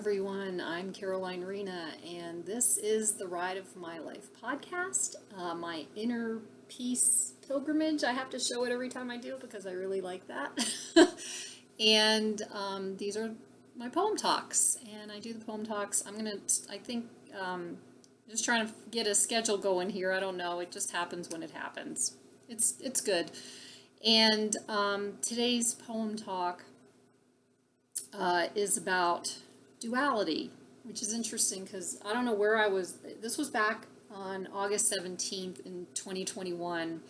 everyone. I'm Caroline Rina, and this is the Ride of My Life podcast, my inner peace pilgrimage. I have to show it every time I do because I really like that. And these are my poem talks, and I do the poem talks. I think just trying to get a schedule going here. I don't know. It just happens when it happens. It's good. And today's poem talk is about duality, which is interesting because I don't know where I was. This was back on August 17th in 2021,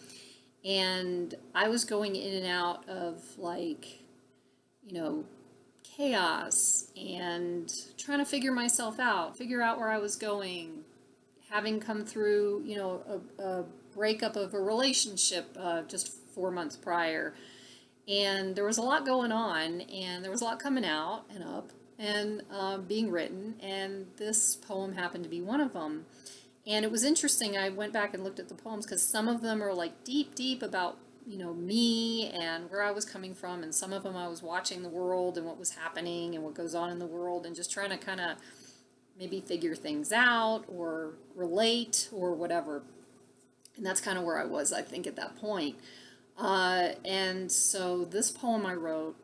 and I was going in and out of, like, you know, chaos and trying to figure myself out, figure out where I was going, having come through, you know, a breakup of a relationship just 4 months prior. And there was a lot going on, and there was a lot coming out and up and being written, and this poem happened to be one of them. And it was interesting, I went back and looked at the poems, because some of them are like deep about, you know, me and where I was coming from, and some of them I was watching the world and what was happening and what goes on in the world and just trying to kind of maybe figure things out or relate or whatever. And that's kind of where I was, I think, at that point. And so this poem I wrote,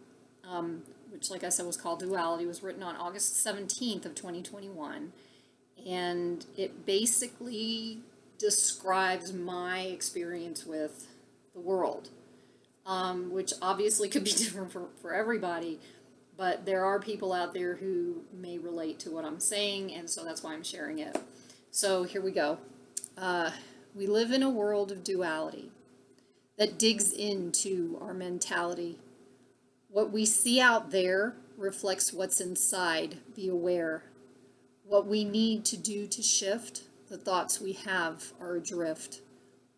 which, like I said, was called Duality, was written on August 17th of 2021, and it basically describes my experience with the world, which obviously could be different for everybody, but there are people out there who may relate to what I'm saying, and so that's why I'm sharing it. So here we go. We live in a world of duality that digs into our mentality. What we see out there reflects what's inside. Be aware. What we need to do to shift, the thoughts we have are adrift.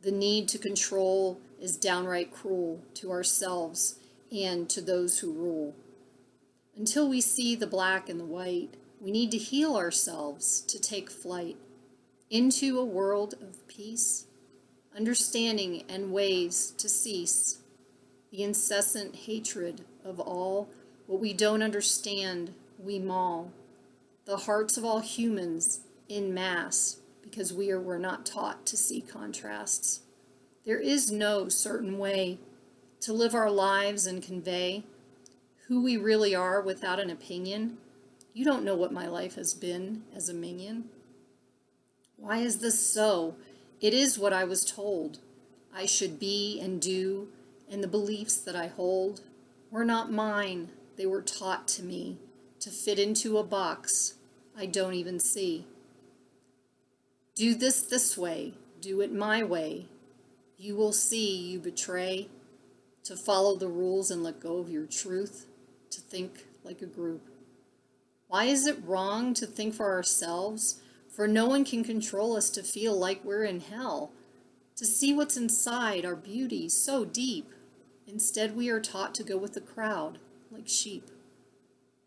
The need to control is downright cruel to ourselves and to those who rule. Until we see the black and the white, we need to heal ourselves to take flight into a world of peace, understanding, and ways to cease the incessant hatred of all. What we don't understand, we maul the hearts of all humans in mass, because we're not taught to see contrasts. There is no certain way to live our lives and convey who we really are without an opinion. You don't know what my life has been as a minion. Why is this so? It is what I was told I should be and do, and the beliefs that I hold were not mine. They were taught to me to fit into a box I don't even see. Do this way, do it my way. You will see you betray. To follow the rules and let go of your truth, to think like a group. Why is it wrong to think for ourselves? For no one can control us to feel like we're in hell, to see what's inside our beauty so deep. Instead, we are taught to go with the crowd like sheep.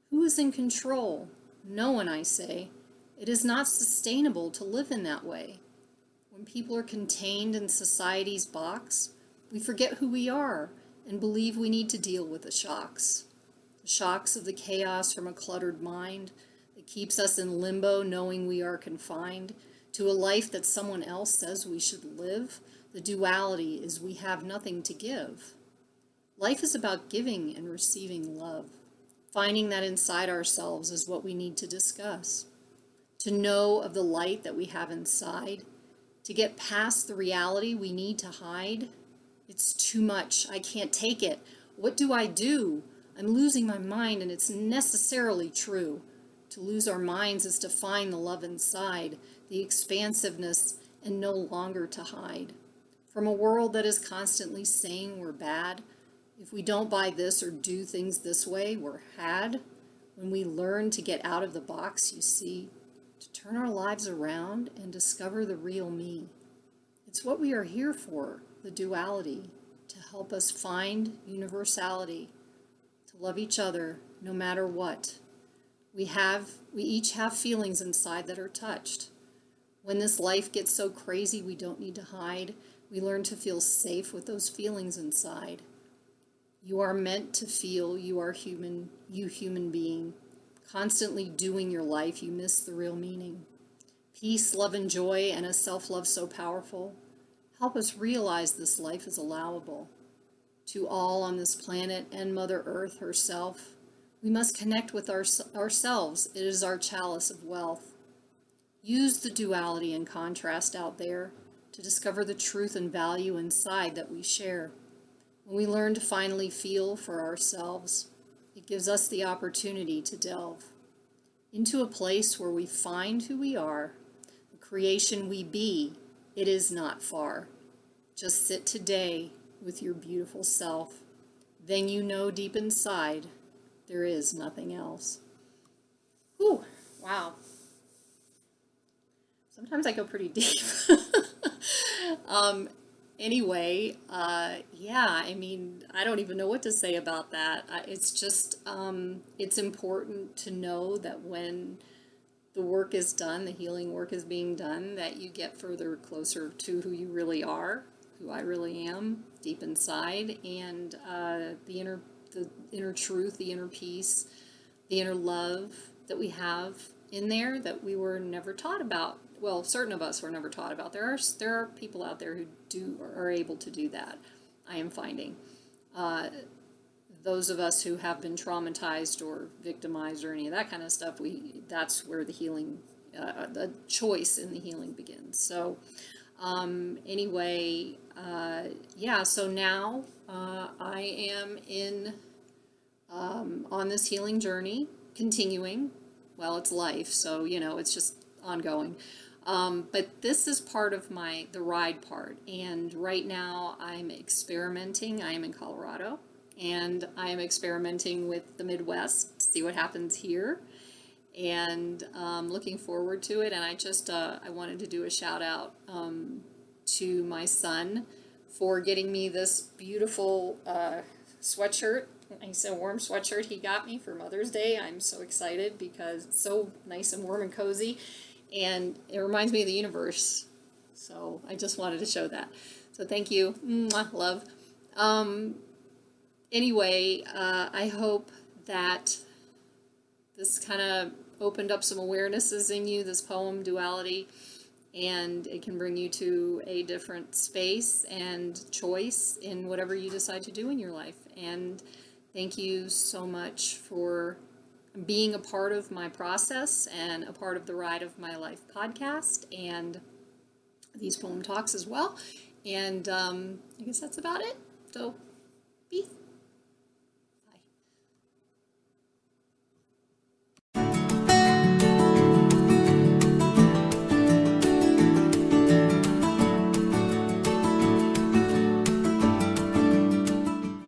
Who is in control? No one, I say. It is not sustainable to live in that way. When people are contained in society's box, we forget who we are and believe we need to deal with the shocks of the chaos from a cluttered mind. It keeps us in limbo, knowing we are confined to a life that someone else says we should live. The duality is we have nothing to give. Life is about giving and receiving love. Finding that inside ourselves is what we need to discuss. To know of the light that we have inside. To get past the reality we need to hide. It's too much. I can't take it. What do I do? I'm losing my mind, and it's necessarily true. To lose our minds is to find the love inside, the expansiveness, and no longer to hide. From a world that is constantly saying we're bad, if we don't buy this or do things this way, we're had. When we learn to get out of the box, you see, to turn our lives around and discover the real me. It's what we are here for, the duality, to help us find universality, to love each other no matter what. We each have feelings inside that are touched. When this life gets so crazy, we don't need to hide. We learn to feel safe with those feelings inside. You are meant to feel. You are human, you human being. constantly doing your life, you miss the real meaning. Peace, love, and joy, and a self-love so powerful, help us realize this life is allowable. To all on this planet and Mother Earth herself, we must connect with ourselves. It is our chalice of wealth. Use the duality and contrast out there to discover the truth and value inside that we share. When we learn to finally feel for ourselves, it gives us the opportunity to delve into a place where we find who we are, the creation we be. It is not far. Just sit today with your beautiful self. Then you know deep inside there is nothing else. Whew, wow. Sometimes I go pretty deep. Yeah, I mean, I don't even know what to say about that. It's just, it's important to know that when the work is done, the healing work is being done, that you get further closer to who you really are, who I really am, deep inside, and the inner truth, the inner peace, the inner love that we have in there that we were never taught about. Well, certain of us were never taught about. There are people out there who do or are able to do that, I am finding. Those of us who have been traumatized or victimized or any of that kind of stuff, that's where the healing, the choice in the healing begins. So yeah, so now I am on this healing journey, continuing. Well, it's life, so, you know, it's just ongoing. But this is part of the ride part. And right now I'm experimenting. I am in Colorado. And I am experimenting with the Midwest to see what happens here, and looking forward to it. And I just, I wanted to do a shout out to my son for getting me this beautiful sweatshirt. Nice and warm sweatshirt he got me for Mother's Day. I'm so excited because it's so nice and warm and cozy, and it reminds me of the universe. So I just wanted to show that. So thank you. Mwah, love. I hope that this kind of opened up some awarenesses in you, this poem, Duality, and it can bring you to a different space and choice in whatever you decide to do in your life. And thank you so much for being a part of my process and a part of the Ride of My Life podcast and these poem talks as well. And I guess that's about it. So, peace.